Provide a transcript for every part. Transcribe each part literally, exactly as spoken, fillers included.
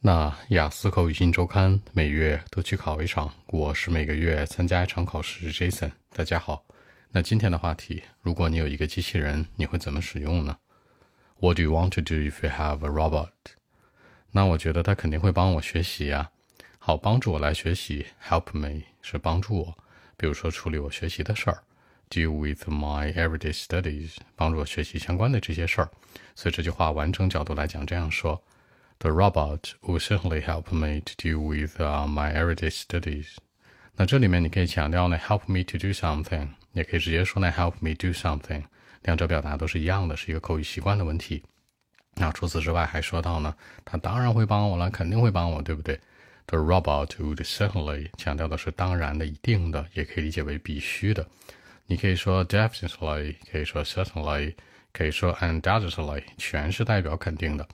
那雅思口语新周刊每月都去考一场，我是每个月参加一场考试 Jason。 大家好，那今天的话题，如果你有一个机器人，你会怎么使用呢？ What do you want to do if you have a robot? 那我觉得它肯定会帮我学习啊。好，帮助我来学习， help me 是帮助我，比如说处理我学习的事儿， deal with my everyday studies 帮助我学习相关的这些事儿。所以这句话完整角度来讲这样说，The robot will certainly help me to deal with uh, my everyday studies. 那这里面你可以强调呢 help me to do something， 也可以直接说呢 help me do something， 两者表达都是一样的，是一个口语习惯的问题。那除此之外还说到呢，它当然会帮我了，肯定会帮我，对不对？ The robot would certainly 强调的是当然的，一定的，也可以理解为必须的。你可以说 definitely， 可以说 certainly， 可以说 undoubtedly， 全是代表肯定的。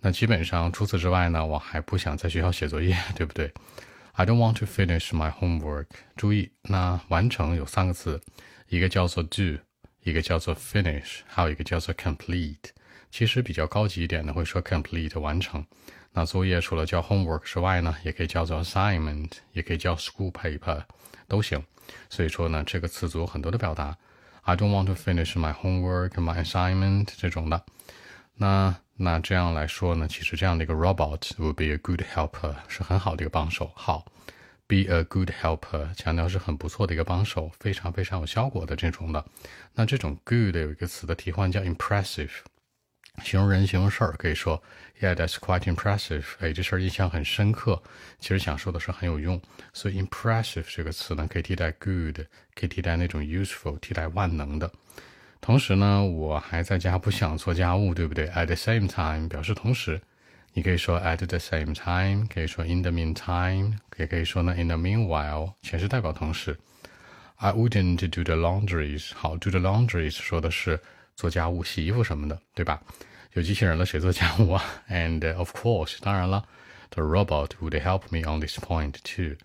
那基本上除此之外呢，我还不想在学校写作业，对不对？ I don't want to finish my homework。 注意，那完成有三个词，一个叫做 do， 一个叫做 finish， 还有一个叫做 complete。 其实比较高级一点呢，会说 complete 完成。那作业除了叫 homework 之外呢，也可以叫做 assignment， 也可以叫 school paper 都行。所以说呢，这个词组有很多的表达， I don't want to finish my homework my assignment 这种的。那那这样来说呢，其实这样的一个 robot would be a good helper 是很好的一个帮手。好， be a good helper 强调是很不错的一个帮手，非常非常有效果的这种的。那这种 good 有一个词的替换叫 impressive， 形容人形容事儿，可以说 Yeah, that's quite impressive。 哎，这事儿印象很深刻，其实想说的是很有用。所以 impressive 这个词呢，可以替代 good， 可以替代那种 useful， 替代万能的。同时呢，我还在家不想做家务，对不对？ At the same time 表示同时，你可以说 at the same time， 可以说 in the meantime， 也可以说呢 in the meanwhile， 全是代表同时。 I wouldn't do the laundries。 好， do the laundries 说的是做家务洗衣服什么的，对吧？有机器人了谁做家务啊？ And of course 当然了 The robot would help me on this point too。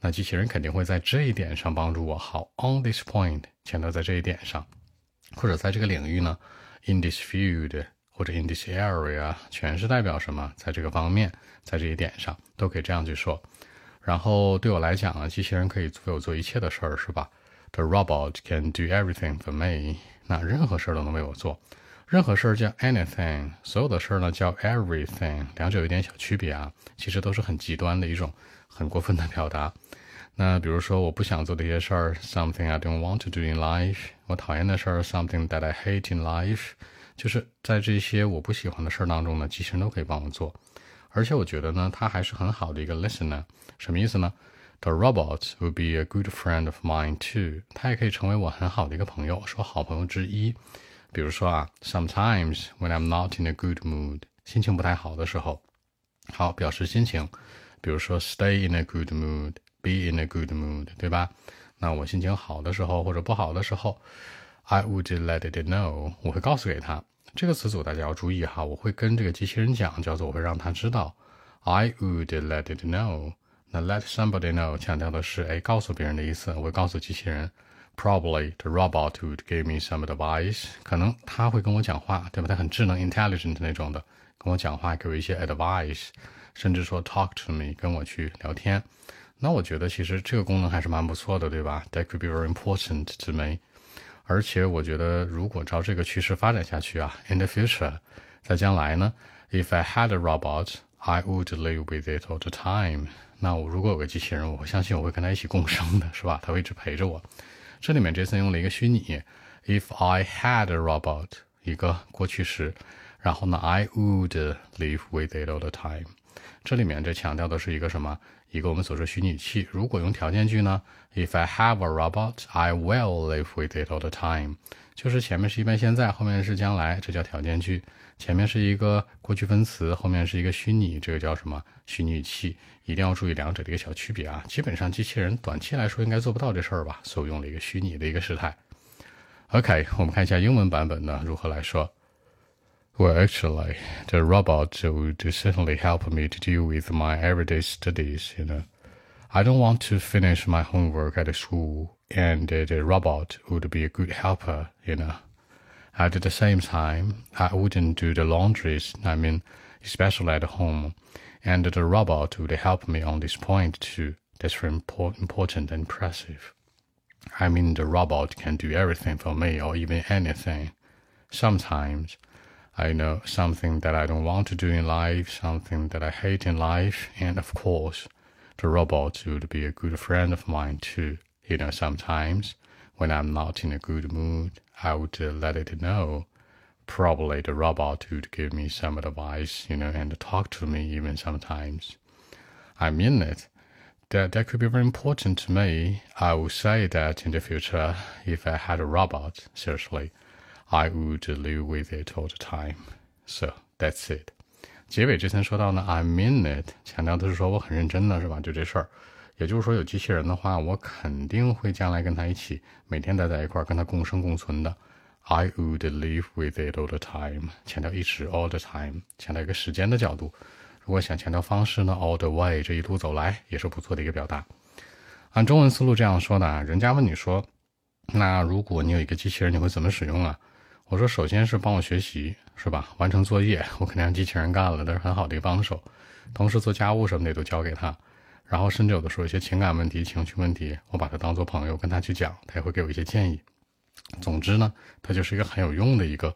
那机器人肯定会在这一点上帮助我。好， on this point 强调在这一点上，或者在这个领域呢， in this field 或者 in this area 全是代表什么，在这个方面，在这一点上，都可以这样去说。然后对我来讲啊，机器人可以为我做一切的事儿，是吧？ The robot can do everything for me。 那任何事儿都能为我做，任何事儿叫 anything， 所有的事儿呢叫 everything， 两者有点小区别啊，其实都是很极端的一种很过分的表达。那比如说我不想做的一些事儿 something I don't want to do in life， 我讨厌的事儿 something that I hate in life， 就是在这些我不喜欢的事儿当中呢，机器人都可以帮我做。而且我觉得呢，它还是很好的一个 listener。 什么意思呢？ The robot would be a good friend of mine too。 它也可以成为我很好的一个朋友，是我好朋友之一。比如说啊， sometimes when I'm not in a good mood， 心情不太好的时候，好，表示心情，比如说 stay in a good mood，Be in a good mood， 对吧？那我心情好的时候或者不好的时候 I would let it know， 我会告诉给他。这个词组大家要注意哈，我会跟这个机器人讲，叫做我会让他知道 I would let it know。 那 let somebody know 强调的是哎，告诉别人的意思，我会告诉机器人。 Probably the robot would give me some advice， 可能他会跟我讲话，对吧？他很智能 intelligent 那种的，跟我讲话，给我一些 advice， 甚至说 talk to me 跟我去聊天。那我觉得其实这个功能还是蛮不错的，对吧？ That could be very important to me。 而且我觉得如果照这个趋势发展下去啊， in the future， 在将来呢， if I had a robot I would live with it all the time。 那我如果有个机器人，我相信我会跟他一起共生的，是吧？他会一直陪着我。这里面 Jason 用了一个虚拟 if I had a robot， 一个过去时，然后呢 I would live with it all the time。 这里面这强调的是一个什么？一个我们所说虚拟语气。如果用条件句呢 ，If I have a robot, I will live with it all the time。 就是前面是一般现在，后面是将来，这叫条件句。前面是一个过去分词，后面是一个虚拟，这个叫什么？虚拟语气。一定要注意两者的一个小区别啊。基本上机器人短期来说应该做不到这事儿吧，所以用了一个虚拟的一个时态。OK， 我们看一下英文版本呢如何来说。Well, actually, the robot would certainly help me to deal with my everyday studies, you know. I don't want to finish my homework at school, and the robot would be a good helper, you know. At the same time, I wouldn't do the laundries, I mean, especially at home, and the robot would help me on this point too. That's very important and impressive. I mean, the robot can do everything for me or even anything. Sometimes I know something that I don't want to do in life, something that I hate in life, and of course, the robot would be a good friend of mine too. You know, sometimes when I'm not in a good mood, I would uh, let it know. Probably the robot would give me some advice, you know, and talk to me even sometimes. I mean it. That, that could be very important to me. I would say that in the future, if I had a robot, seriously, I would live with it all the time. So, that's it. 结尾之前说到呢 I mean it， 强调的是说我很认真的，是吧？就这事儿。也就是说，有机器人的话，我肯定会将来跟他一起，每天待在一块儿，跟他共生共存的。I would live with it all the time， 强调一直 all the time， 强调一个时间的角度。如果想强调方式呢 all the way 这一路走来也是不错的一个表达。按中文思路这样说的，人家问你说，那如果你有一个机器人，你会怎么使用啊？我说，首先是帮我学习，是吧？完成作业我肯定让机器人干了，但是很好的一个帮手。同时做家务什么的都交给他，然后甚至有的时候有些情感问题、情绪问题，我把他当做朋友跟他去讲，他也会给我一些建议。总之呢，他就是一个很有用的一个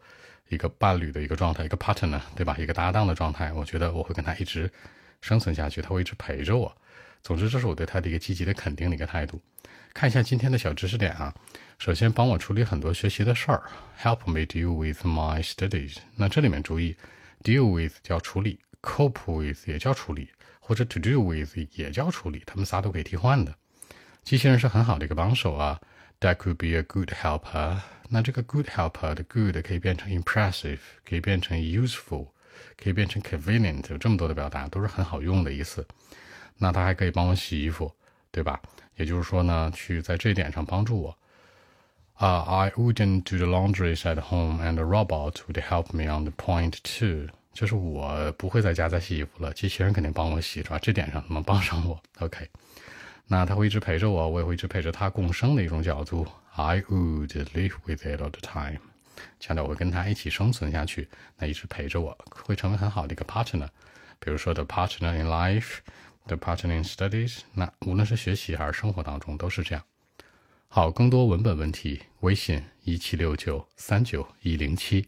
一个伴侣的一个状态，一个 partner， 对吧？一个搭档的状态，我觉得我会跟他一直生存下去，他会一直陪着我。总之，这是我对他的一个积极的肯定的一个态度。看一下今天的小知识点啊，首先帮我处理很多学习的事儿 ，help me deal with my studies。那这里面注意 ，deal with 叫处理 ，cope with 也叫处理，或者 to do with 也叫处理，他们仨都可以替换的。机器人是很好的一个帮手啊。That could be a good helper. 那这个 good helper 的 good 可以变成 impressive， 可以变成 useful， 可以变成 convenient， 有这么多的表达都是很好用的意思。那它还可以帮我洗衣服，对吧？也就是说呢，去在这一点上帮助我。Uh, I wouldn't do the laundries at home, and the robot would help me on the point too. 就是我不会在家再洗衣服了，机器人肯定帮我洗，是吧？这点上能帮上我。OK。那他会一直陪着我，我也会一直陪着他共生的一种角度。I would live with it all the time， 强调我会跟他一起生存下去，那一直陪着我，会成为很好的一个 partner。比如说 the partner in life， the partner in studies， 那无论是学习还是生活当中都是这样。好，更多文本问题，微信一七六九三九一零七。